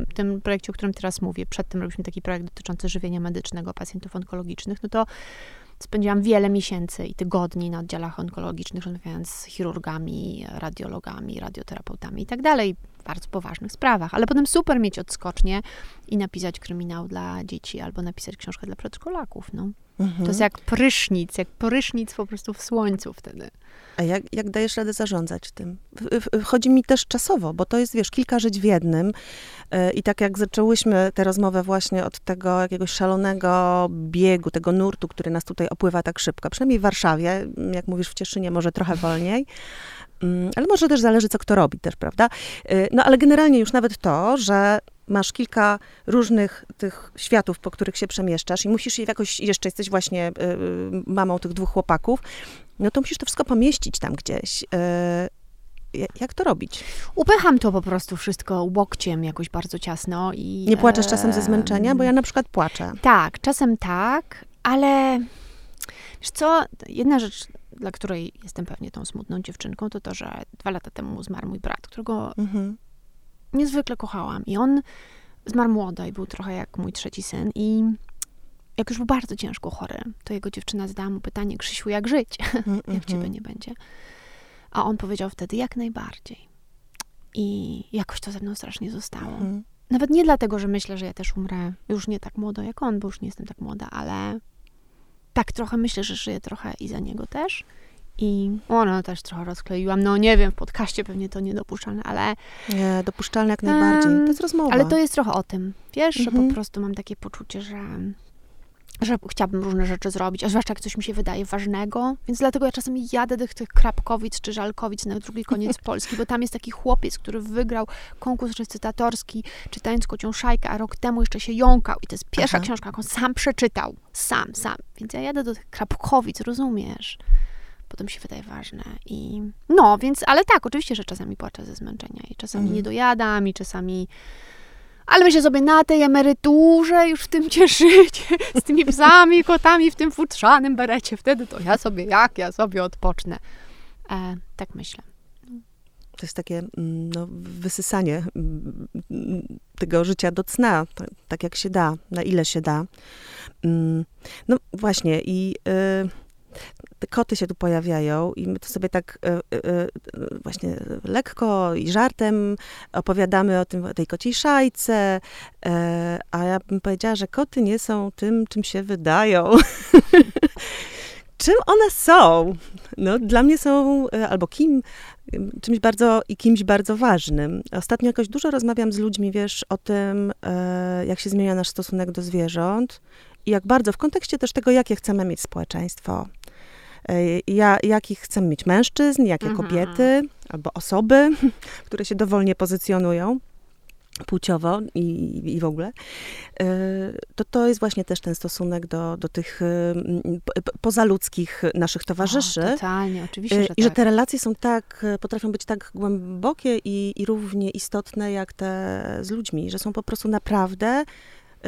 w tym projekcie, o którym teraz mówię, przedtem robiliśmy taki projekt dotyczący żywienia medycznego pacjentów onkologicznych, to spędziłam wiele miesięcy i tygodni na oddziałach onkologicznych, rozmawiając z chirurgami, radiologami, radioterapeutami i tak dalej. W bardzo poważnych sprawach. Ale potem super mieć odskocznie i napisać kryminał dla dzieci albo napisać książkę dla przedszkolaków. No. Mhm. To jest jak prysznic po prostu w słońcu wtedy. A jak dajesz radę zarządzać tym? Chodzi mi też czasowo, bo to jest, wiesz, kilka żyć w jednym. I tak jak zaczęłyśmy tę rozmowę właśnie od tego jakiegoś szalonego biegu, tego nurtu, który nas tutaj opływa tak szybko, przynajmniej w Warszawie, jak mówisz w Cieszynie, może trochę wolniej, ale może też zależy, co kto robi też, prawda? No ale generalnie już nawet to, że masz kilka różnych tych światów, po których się przemieszczasz i musisz je jakoś, jeszcze jesteś właśnie mamą tych dwóch chłopaków, no to musisz to wszystko pomieścić tam gdzieś. Jak to robić? Upycham to po prostu wszystko łokciem jakoś bardzo ciasno. I nie płaczesz czasem ze zmęczenia? Bo ja na przykład płaczę. Tak, czasem tak, ale wiesz co, jedna rzecz, dla której jestem pewnie tą smutną dziewczynką, to że 2 lata temu zmarł mój brat, którego niezwykle kochałam. I on zmarł młodo i był trochę jak mój trzeci syn. I jak już był bardzo ciężko chory, to jego dziewczyna zadała mu pytanie, Krzysiu, jak żyć? Jak ciebie nie będzie? A on powiedział wtedy, jak najbardziej. I jakoś to ze mną strasznie zostało. Nawet nie dlatego, że myślę, że ja też umrę już nie tak młodo jak on, bo już nie jestem tak młoda, ale tak trochę myślę, że żyję trochę i za niego też. I ono też trochę rozkleiłam. No nie wiem, w podcaście pewnie to niedopuszczalne, ale... Nie, dopuszczalne jak najbardziej. To jest rozmowa. Ale to jest trochę o tym, wiesz, że po prostu mam takie poczucie, że chciałabym różne rzeczy zrobić, a zwłaszcza jak coś mi się wydaje ważnego, więc dlatego ja czasami jadę do tych Krapkowic czy Żalkowic na drugi koniec Polski, bo tam jest taki chłopiec, który wygrał konkurs recytatorski czytając Kocią Szajkę, a rok temu jeszcze się jąkał i to jest pierwsza książka, jaką sam przeczytał. Sam. Więc ja jadę do tych Krapkowic, rozumiesz? Potem się wydaje ważne i... No, więc, ale tak, oczywiście, że czasami płaczę ze zmęczenia i czasami nie dojadam i czasami... Ale myślę sobie, na tej emeryturze już w tym cieszyć, z tymi psami, kotami, w tym futrzanym berecie. Wtedy to ja sobie odpocznę. Tak myślę. To jest takie wysysanie tego życia do cna, tak jak się da, na ile się da. No właśnie i... Te koty się tu pojawiają i my to sobie tak właśnie lekko i żartem opowiadamy o tym, tej kociej szajce, a ja bym powiedziała, że koty nie są tym, czym się wydają. Czym one są? No, dla mnie są, albo kim, czymś bardzo i kimś bardzo ważnym. Ostatnio jakoś dużo rozmawiam z ludźmi, wiesz, o tym, jak się zmienia nasz stosunek do zwierząt i jak bardzo w kontekście też tego, jakie chcemy mieć społeczeństwo. Jakich chcemy mieć mężczyzn, jakie kobiety albo osoby, które się dowolnie pozycjonują płciowo i w ogóle. To jest właśnie też ten stosunek do tych pozaludzkich naszych towarzyszy. Totalnie, oczywiście, że tak. I że te relacje są potrafią być tak głębokie i równie istotne jak te z ludźmi, że są po prostu naprawdę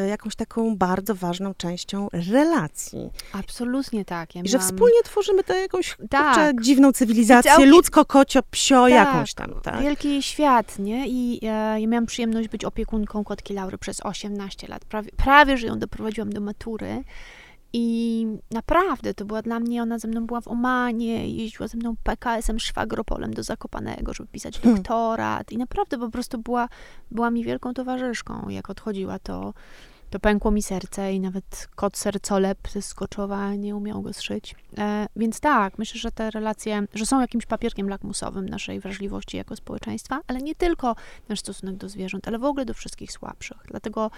jakąś taką bardzo ważną częścią relacji. Absolutnie tak. I że wspólnie tworzymy tę jakąś dziwną cywilizację, ludzko-kocio-psio, jakąś tam. Tak. Wielki świat, nie? I ja miałam przyjemność być opiekunką kotki Laury przez 18 lat. Prawie że ją doprowadziłam do matury. I naprawdę to była dla mnie, ona ze mną była w Omanie, jeździła ze mną PKS-em Szwagropolem do Zakopanego, żeby pisać doktorat i naprawdę po prostu była mi wielką towarzyszką. Jak odchodziła, to pękło mi serce i nawet kot sercolep ze Skoczowa nie umiał go zszyć. Więc tak, myślę, że te relacje, że są jakimś papierkiem lakmusowym naszej wrażliwości jako społeczeństwa, ale nie tylko nasz stosunek do zwierząt, ale w ogóle do wszystkich słabszych. Dlatego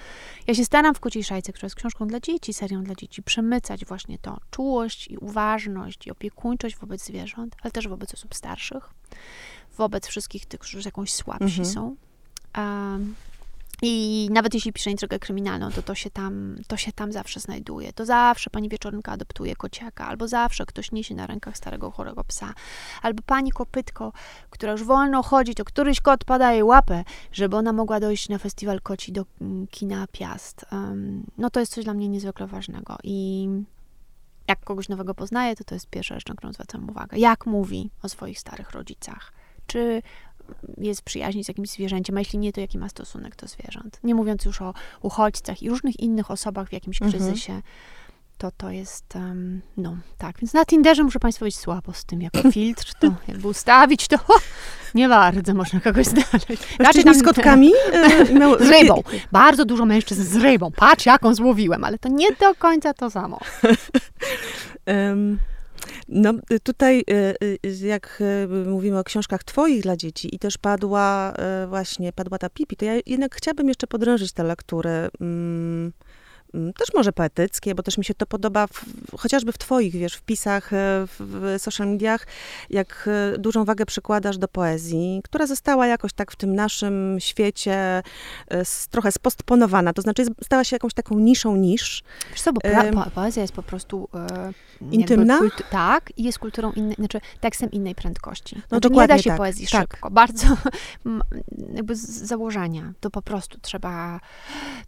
ja się staram w Kociej Szajce, która jest książką dla dzieci, serią dla dzieci, przemycać właśnie to czułość i uważność i opiekuńczość wobec zwierząt, ale też wobec osób starszych, wobec wszystkich tych, którzy jakąś słabsi są. I nawet jeśli piszę intrygę kryminalną, to się tam zawsze znajduje. To zawsze pani wieczornka adoptuje kociaka, albo zawsze ktoś niesie na rękach starego, chorego psa. Albo pani kopytko, która już wolno chodzi, to któryś kot pada jej łapę, żeby ona mogła dojść na festiwal koci do kina Piast. No to jest coś dla mnie niezwykle ważnego. I jak kogoś nowego poznaję, to jest pierwsza rzecz, na którą zwracam uwagę. Jak mówi o swoich starych rodzicach. Czy jest przyjaźni z jakimś zwierzęciem, a jeśli nie, to jaki ma stosunek do zwierząt. Nie mówiąc już o uchodźcach i różnych innych osobach w jakimś kryzysie, to jest, Więc na Tinderze muszę Państwu być słabo z tym, jako filtr, to jakby ustawić, to nie bardzo można kogoś znaleźć. Raczej tam, z kotkami? Z rybą. Bardzo dużo mężczyzn z rybą. Patrz, jaką złowiłem, ale to nie do końca to samo. No tutaj, jak mówimy o książkach twoich dla dzieci i też padła ta Pipi, to ja jednak chciałabym jeszcze podrężyć te lektury, też może poetyckie, bo też mi się to podoba, chociażby w twoich, wiesz, wpisach, w social mediach, jak dużą wagę przykładasz do poezji, która została jakoś tak w tym naszym świecie trochę spostponowana, to znaczy stała się jakąś taką niszą nisz. Wiesz co, bo poezja jest po prostu... Intymna? Tak, i jest kulturą innej, znaczy tekstem innej prędkości. No znaczy, dokładnie, nie da się poezji szybko, bardzo jakby z założenia. To po prostu trzeba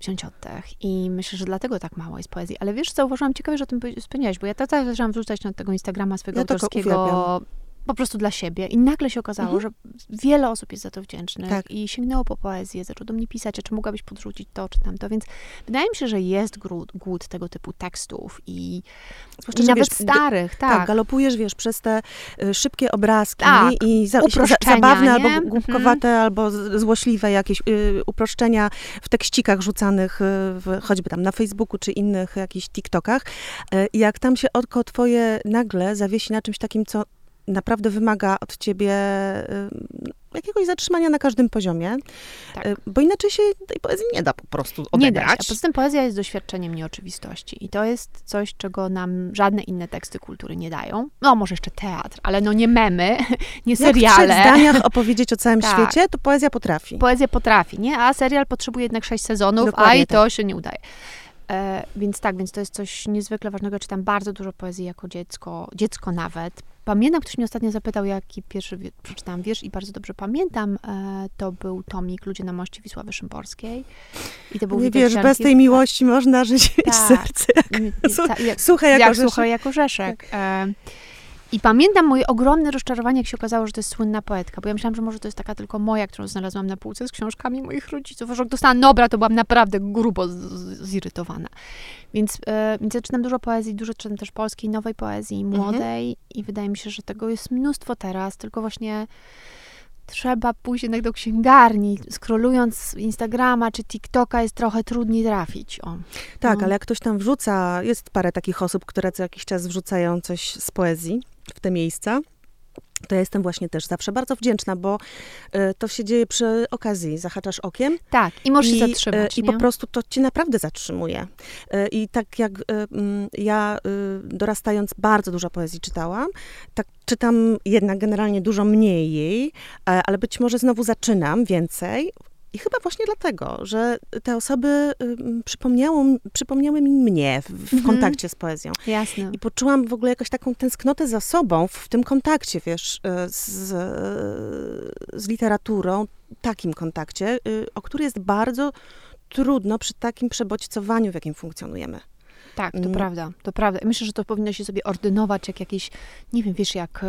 wziąć oddech i myślę, że dlatego tak mało jest poezji. Ale wiesz, zauważyłam, ciekawe, że o tym wspomniałaś, bo ja tak zaczęłam wrzucać na tego Instagrama swojego autorskiego po prostu dla siebie i nagle się okazało, że wiele osób jest za to wdzięcznych i sięgnęło po poezję, zaczęło do mnie pisać, a czy mogłabyś podrzucić to, czy tamto, więc wydaje mi się, że jest głód tego typu tekstów i nawet starych, galopujesz, wiesz, przez te szybkie obrazki i zabawne, nie? Albo głupkowate, albo złośliwe jakieś uproszczenia w tekścikach rzucanych choćby tam na Facebooku, czy innych jakichś TikTokach. Jak tam się oko twoje nagle zawiesi na czymś takim, co naprawdę wymaga od ciebie jakiegoś zatrzymania na każdym poziomie, tak. Bo inaczej się tej poezji nie da po prostu odegrać. Nie da się. A poza tym poezja jest doświadczeniem nieoczywistości i to jest coś, czego nam żadne inne teksty kultury nie dają. No może jeszcze teatr, ale no nie memy, nie seriale. Jak w 3 zdaniach opowiedzieć o całym tak. świecie, to poezja potrafi. Poezja potrafi, nie? A serial potrzebuje jednak 6 sezonów, dokładnie, a i tak. to się nie udaje. Więc tak, więc to jest coś niezwykle ważnego. Czytam bardzo dużo poezji jako dziecko nawet. Pamiętam, ktoś mnie ostatnio zapytał, jaki pierwszy przeczytałam wiersz i bardzo dobrze pamiętam. To był tomik Ludzie na moście Wisławy Szymborskiej. I to był nie wiesz, bez tej miłości można żyć tak. serce. Jak suche jako rzeszek. Tak. I pamiętam moje ogromne rozczarowanie, jak się okazało, że to jest słynna poetka, bo ja myślałam, że może to jest taka tylko moja, którą znalazłam na półce z książkami moich rodziców. Aż jak dostałam Nobla, to byłam naprawdę grubo zirytowana. Więc ja czytam dużo poezji, dużo czytam też polskiej, nowej poezji, młodej i wydaje mi się, że tego jest mnóstwo teraz, tylko właśnie trzeba pójść jednak do księgarni. Scrollując Instagrama czy TikToka jest trochę trudniej trafić. O. Tak, ale jak ktoś tam wrzuca, jest parę takich osób, które co jakiś czas wrzucają coś z poezji w te miejsca, to ja jestem właśnie też zawsze bardzo wdzięczna, bo to się dzieje przy okazji. Zahaczasz okiem. Tak, i możesz się zatrzymać. I po prostu to cię naprawdę zatrzymuje. I tak jak ja dorastając bardzo dużo poezji czytałam, tak czytam jednak generalnie dużo mniej jej, ale być może znowu zaczynam więcej. I chyba właśnie dlatego, że te osoby przypomniały mi mnie w kontakcie z poezją. Jasne. I poczułam w ogóle jakoś taką tęsknotę za sobą w tym kontakcie, wiesz, z literaturą, takim kontakcie, o który jest bardzo trudno przy takim przebodźcowaniu, w jakim funkcjonujemy. Tak, to prawda, to prawda. Myślę, że to powinno się sobie ordynować jak jakiś, nie wiem, wiesz, jak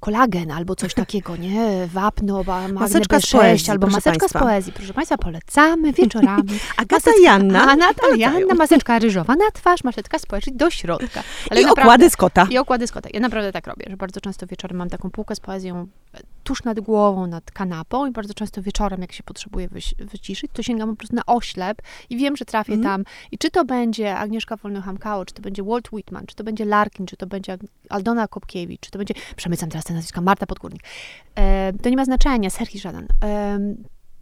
kolagen albo coś takiego, nie? Wapno, maseczka B6, z poezji, albo maseczka Państwa. Z poezji. Proszę Państwa, polecamy wieczorami. Agata i Anna. Maseczka ryżowa na twarz, maseczka z poezji do środka. Ale I okłady z kota. Ja naprawdę tak robię, że bardzo często wieczorem mam taką półkę z poezją tuż nad głową, nad kanapą i bardzo często wieczorem, jak się potrzebuję wyciszyć, to sięgam po prostu na oślep i wiem, że trafię tam. I czy to będzie Agnieszka Wolno-Hamkało, czy to będzie Walt Whitman, czy to będzie Larkin, czy to będzie Aldona Kopkiewicz, czy to będzie, przemycam teraz te nazwiska, Marta Podgórnik. To nie ma znaczenia, Serhii Żadan.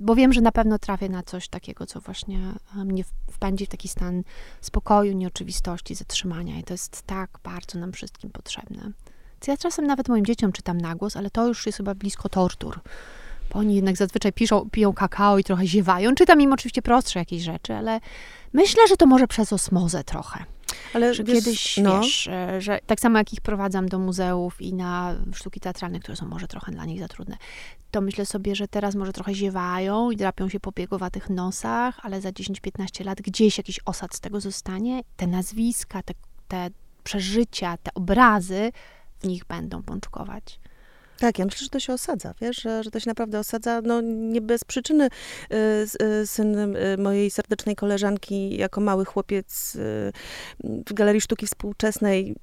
Bo wiem, że na pewno trafię na coś takiego, co właśnie mnie wpędzi w taki stan spokoju, nieoczywistości, zatrzymania i to jest tak bardzo nam wszystkim potrzebne. Ja czasem nawet moim dzieciom czytam na głos, ale to już jest chyba blisko tortur. Bo oni jednak zazwyczaj piją kakao i trochę ziewają. Czytam im oczywiście prostsze jakieś rzeczy, ale myślę, że to może przez osmozę trochę. Ale że wiesz, że tak samo jak ich prowadzam do muzeów i na sztuki teatralne, które są może trochę dla nich za trudne, to myślę sobie, że teraz może trochę ziewają i drapią się po biegowatych nosach, ale za 10-15 lat gdzieś jakiś osad z tego zostanie. Te nazwiska, te przeżycia, te obrazy w nich będą pączkować. Tak, ja myślę, że to się osadza, wiesz, że to się naprawdę osadza, no nie bez przyczyny syn mojej serdecznej koleżanki jako mały chłopiec w Galerii Sztuki Współczesnej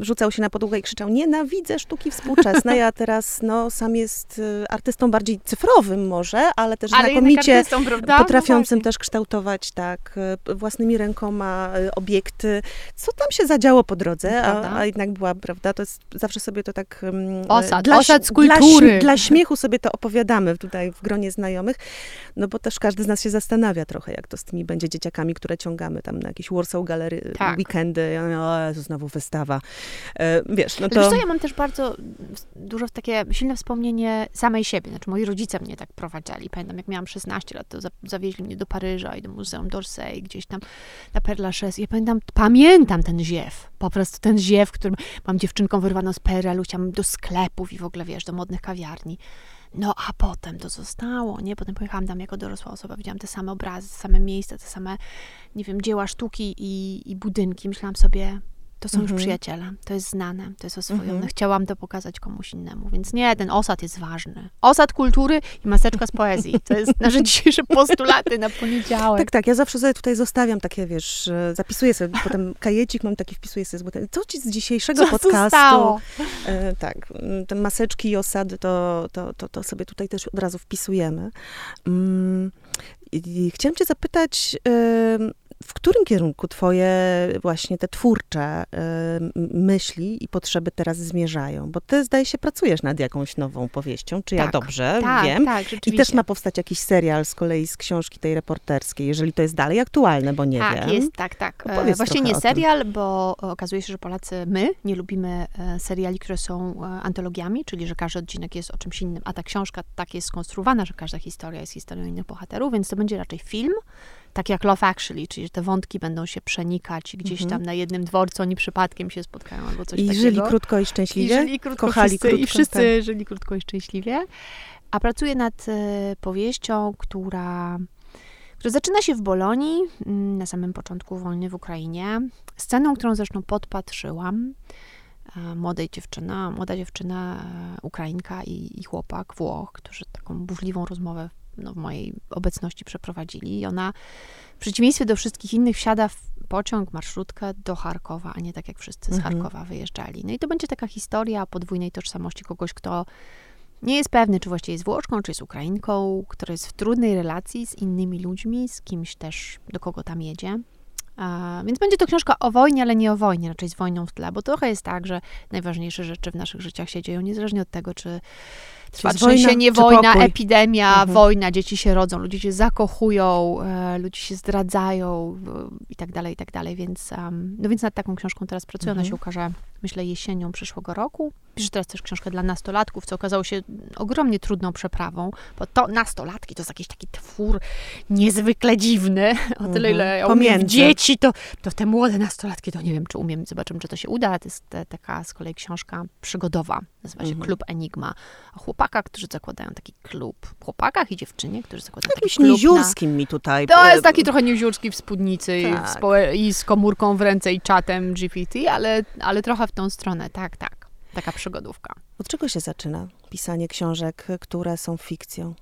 rzucał się na podłogę i krzyczał, nienawidzę sztuki współczesnej, a teraz no sam jest artystą bardziej cyfrowym może, ale też znakomicie artystą, potrafiącym też kształtować tak własnymi rękoma obiekty, co tam się zadziało po drodze, a jednak była, prawda, to jest, zawsze sobie to tak dla śmiechu sobie to opowiadamy tutaj w gronie znajomych, no bo też każdy z nas się zastanawia trochę, jak to z tymi będzie dzieciakami, które ciągamy tam na jakieś Warsaw Gallery, tak. weekendy, znowu wystawa. Wiesz, no to... Wiesz co, ja mam też bardzo dużo takie silne wspomnienie samej siebie, znaczy moi rodzice mnie tak prowadzili, pamiętam jak miałam 16 lat, to zawieźli mnie do Paryża i do Muzeum d'Orsay, gdzieś tam na Père Lachaise. Ja pamiętam ten ziew, po prostu ten ziew, w którym mam dziewczynką wyrwaną z PRL-u, chciałam do sklepów i w ogóle, wiesz, do modnych kawiarni. No, a potem to zostało, nie? Potem pojechałam tam jako dorosła osoba, widziałam te same obrazy, te same miejsca, te same, nie wiem, dzieła sztuki i budynki. Myślałam sobie, to są już przyjaciele, to jest znane, to jest oswojone. Chciałam to pokazać komuś innemu, więc nie, ten osad jest ważny. Osad kultury i maseczka z poezji. To jest nasze dzisiejsze postulaty na poniedziałek. Tak, ja zawsze sobie tutaj zostawiam takie, wiesz, zapisuję sobie, potem kajecik mam taki, wpisuję sobie co ci z dzisiejszego podcastu. Tak, te maseczki i osady, to sobie tutaj też od razu wpisujemy. I chciałam cię zapytać, W którym kierunku twoje właśnie te twórcze myśli i potrzeby teraz zmierzają? Bo ty, zdaje się, pracujesz nad jakąś nową powieścią, czy tak, ja dobrze wiem? Tak, rzeczywiście. I też ma powstać jakiś serial z kolei z książki tej reporterskiej, jeżeli to jest dalej aktualne, bo nie wiem. Jest, tak. Opowiedz właśnie nie serial, bo okazuje się, że Polacy, my nie lubimy seriali, które są antologiami, czyli że każdy odcinek jest o czymś innym, a ta książka tak jest skonstruowana, że każda historia jest historią innych bohaterów, więc to będzie raczej film, tak jak Love Actually, czyli że te wątki będą się przenikać gdzieś tam na jednym dworcu, oni przypadkiem się spotkają albo coś takiego. I żyli krótko i szczęśliwie, kochali krótko. I wszyscy żyli krótko i szczęśliwie. A pracuję nad powieścią, która zaczyna się w Bolonii, na samym początku wojny w Ukrainie, sceną, którą zresztą podpatrzyłam. Młoda dziewczyna, Ukrainka i chłopak, Włoch, którzy taką burzliwą rozmowę w mojej obecności przeprowadzili. I ona w przeciwieństwie do wszystkich innych wsiada w pociąg, marszrutkę do Charkowa, a nie tak jak wszyscy z Charkowa wyjeżdżali. No i to będzie taka historia podwójnej tożsamości kogoś, kto nie jest pewny, czy właściwie jest Włoszką, czy jest Ukrainką, która jest w trudnej relacji z innymi ludźmi, z kimś też, do kogo tam jedzie. Więc będzie to książka o wojnie, ale nie o wojnie, raczej z wojną w tle, bo trochę jest tak, że najważniejsze rzeczy w naszych życiach się dzieją niezależnie od tego, czy trwa trzęsienie, wojna, epidemia, wojna, dzieci się rodzą, ludzie się zakochują, ludzie się zdradzają i tak dalej. Więc, więc nad taką książką teraz pracuję, ona się ukaże, myślę, jesienią przyszłego roku. Piszę teraz też książkę dla nastolatków, co okazało się ogromnie trudną przeprawą, bo to nastolatki to jest jakiś taki twór niezwykle dziwny, o tyle ile ja umiem dzieci, to te młode nastolatki, to nie wiem, czy umiem, zobaczymy, czy to się uda. To jest taka z kolei książka przygodowa, nazywa się Klub Enigma, o chłopakach, którzy zakładają taki klub, chłopakach i dziewczynie, którzy zakładają taki klub. Jakimś niziurskim mi tutaj. To jest taki trochę niziurski w spódnicy tak. I z komórką w ręce i czatem GPT, ale trochę w tą stronę, tak. Taka przygodówka. Od czego się zaczyna pisanie książek, które są fikcją?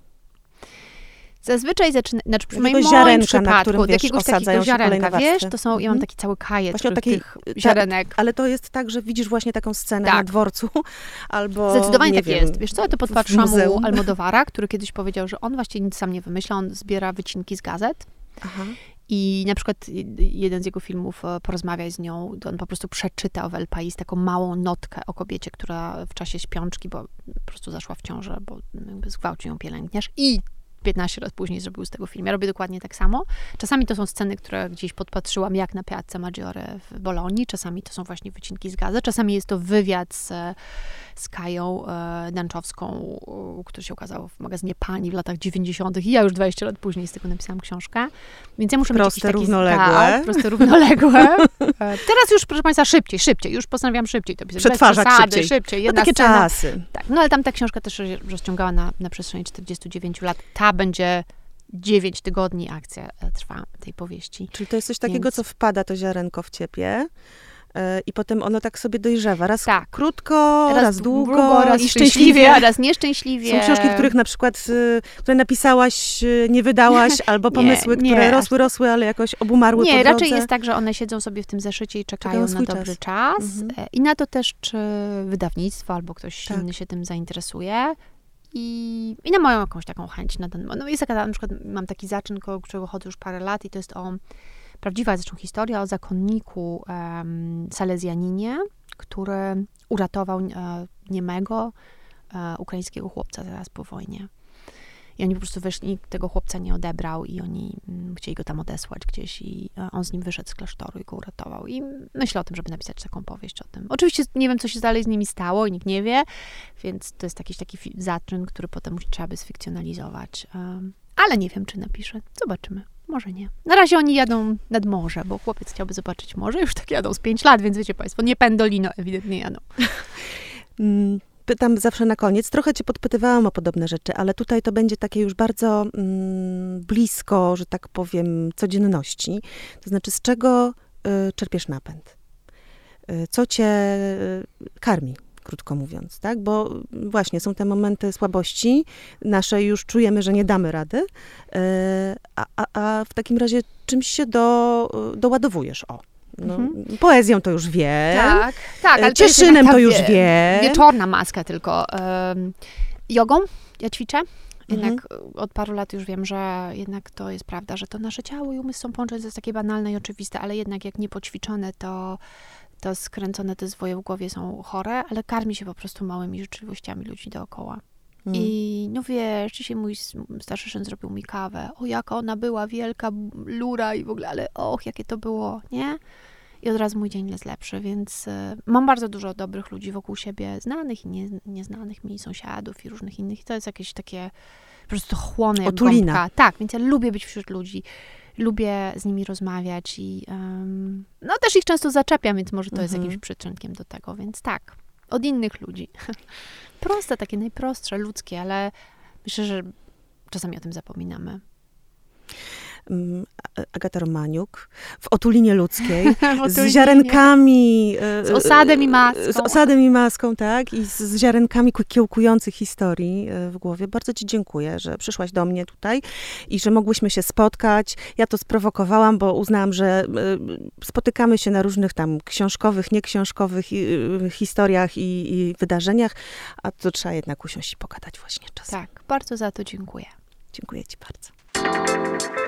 Zazwyczaj zaczyna, znaczy przy moim przypadku, od jakiegoś takiego ziarenka, wiesz, to są, ja mam taki cały kajet tych ziarenek. Ale to jest tak, że widzisz właśnie taką scenę na dworcu, albo zdecydowanie nie tak wiem, jest. Wiesz co, ja to podpatrzyłam u Almodowara, który kiedyś powiedział, że on właściwie nic sam nie wymyśla, on zbiera wycinki z gazet. Aha. I na przykład jeden z jego filmów, Porozmawiaj z nią, on po prostu przeczytał w El País taką małą notkę o kobiecie, która w czasie śpiączki, bo po prostu zaszła w ciążę, bo jakby zgwałcił ją pielęgniarz i 15 lat później zrobił z tego film. Ja robię dokładnie tak samo. Czasami to są sceny, które gdzieś podpatrzyłam, jak na Piazza Maggiore w Bolonii, czasami to są właśnie wycinki z gazet, czasami jest to wywiad z Kają Danczowską, który się ukazał w magazynie Pani w latach 90. i ja już 20 lat później z tego napisałam książkę. Więc ja muszę mieć jakiś Proste równoległe. Teraz już, proszę Państwa, szybciej. Już postanawiam szybciej to pisać. Przetwarzać szybciej. Jedna takie scena. Czasy. Tak. No ale tam ta książka też rozciągała na przestrzeni 49 lat. Ta będzie 9 tygodni akcja trwa tej powieści. Czyli to jest coś takiego, co wpada to ziarenko w ciebie i potem ono tak sobie dojrzewa. Raz krótko, raz długo, raz i szczęśliwie, raz nieszczęśliwie. Są książki, których na przykład, które napisałaś, nie wydałaś, albo pomysły, które rosły, ale jakoś obumarły po drodze. Nie, raczej jest tak, że one siedzą sobie w tym zeszycie i czekają na dobry czas. I na to też, czy wydawnictwo albo ktoś inny się tym zainteresuje. I na moją jakąś taką chęć na ten. No jest taka, na przykład mam taki zaczyn, koło którego chodzę już parę lat i to jest prawdziwa zresztą historia o zakonniku salezjaninie, który uratował niemego ukraińskiego chłopca zaraz po wojnie. I oni po prostu wyszli, nikt tego chłopca nie odebrał i oni chcieli go tam odesłać gdzieś i on z nim wyszedł z klasztoru i go uratował. I myślę o tym, żeby napisać taką powieść o tym. Oczywiście nie wiem, co się dalej z nimi stało i nikt nie wie, więc to jest jakiś taki zaczyn, który potem trzeba by sfikcjonalizować. Ale nie wiem, czy napiszę. Zobaczymy. Może nie. Na razie oni jadą nad morze, bo chłopiec chciałby zobaczyć morze. Już tak jadą z 5 lat, więc wiecie Państwo, nie pendolino ewidentnie jadą. Pytam zawsze na koniec. Trochę cię podpytywałam o podobne rzeczy, ale tutaj to będzie takie już bardzo blisko, że tak powiem, codzienności. To znaczy, z czego czerpiesz napęd? Co cię karmi, krótko mówiąc, tak? Bo właśnie są te momenty słabości nasze, już czujemy, że nie damy rady, a w takim razie czymś się doładowujesz, Poezją to już wiem. Tak, ale Cieszynem to już wiem. Wieczorna maska tylko. Jogą ja ćwiczę. Jednak od paru lat już wiem, że jednak to jest prawda, że to nasze ciało i umysł są połączone, to jest takie banalne i oczywiste, ale jednak jak niepoćwiczone, to skręcone te zwoje w głowie są chore, ale karmi się po prostu małymi rzeczywistościami ludzi dookoła. I no wiesz, dzisiaj mój starszy syn zrobił mi kawę. O, jaka ona była wielka, lura i w ogóle, ale och, jakie to było, nie? I od razu mój dzień jest lepszy, więc mam bardzo dużo dobrych ludzi wokół siebie, znanych i nieznanych mi, sąsiadów i różnych innych. I to jest jakieś takie po prostu chłonę jak gąbka. Tak, więc ja lubię być wśród ludzi. Lubię z nimi rozmawiać i no też ich często zaczepiam, więc może to jest jakimś przyczynkiem do tego, więc tak. Od innych ludzi. Proste, takie najprostsze, ludzkie, ale myślę, że czasami o tym zapominamy. Agata Romaniuk w otulinie ludzkiej, z ziarenkami... Z osadem i maską. Z osadem i maską, tak. I z ziarenkami kiełkujących historii w głowie. Bardzo ci dziękuję, że przyszłaś do mnie tutaj i że mogłyśmy się spotkać. Ja to sprowokowałam, bo uznałam, że spotykamy się na różnych tam książkowych, nieksiążkowych historiach i wydarzeniach, a to trzeba jednak usiąść i pogadać właśnie czasem. Tak, bardzo za to dziękuję. Dziękuję ci bardzo.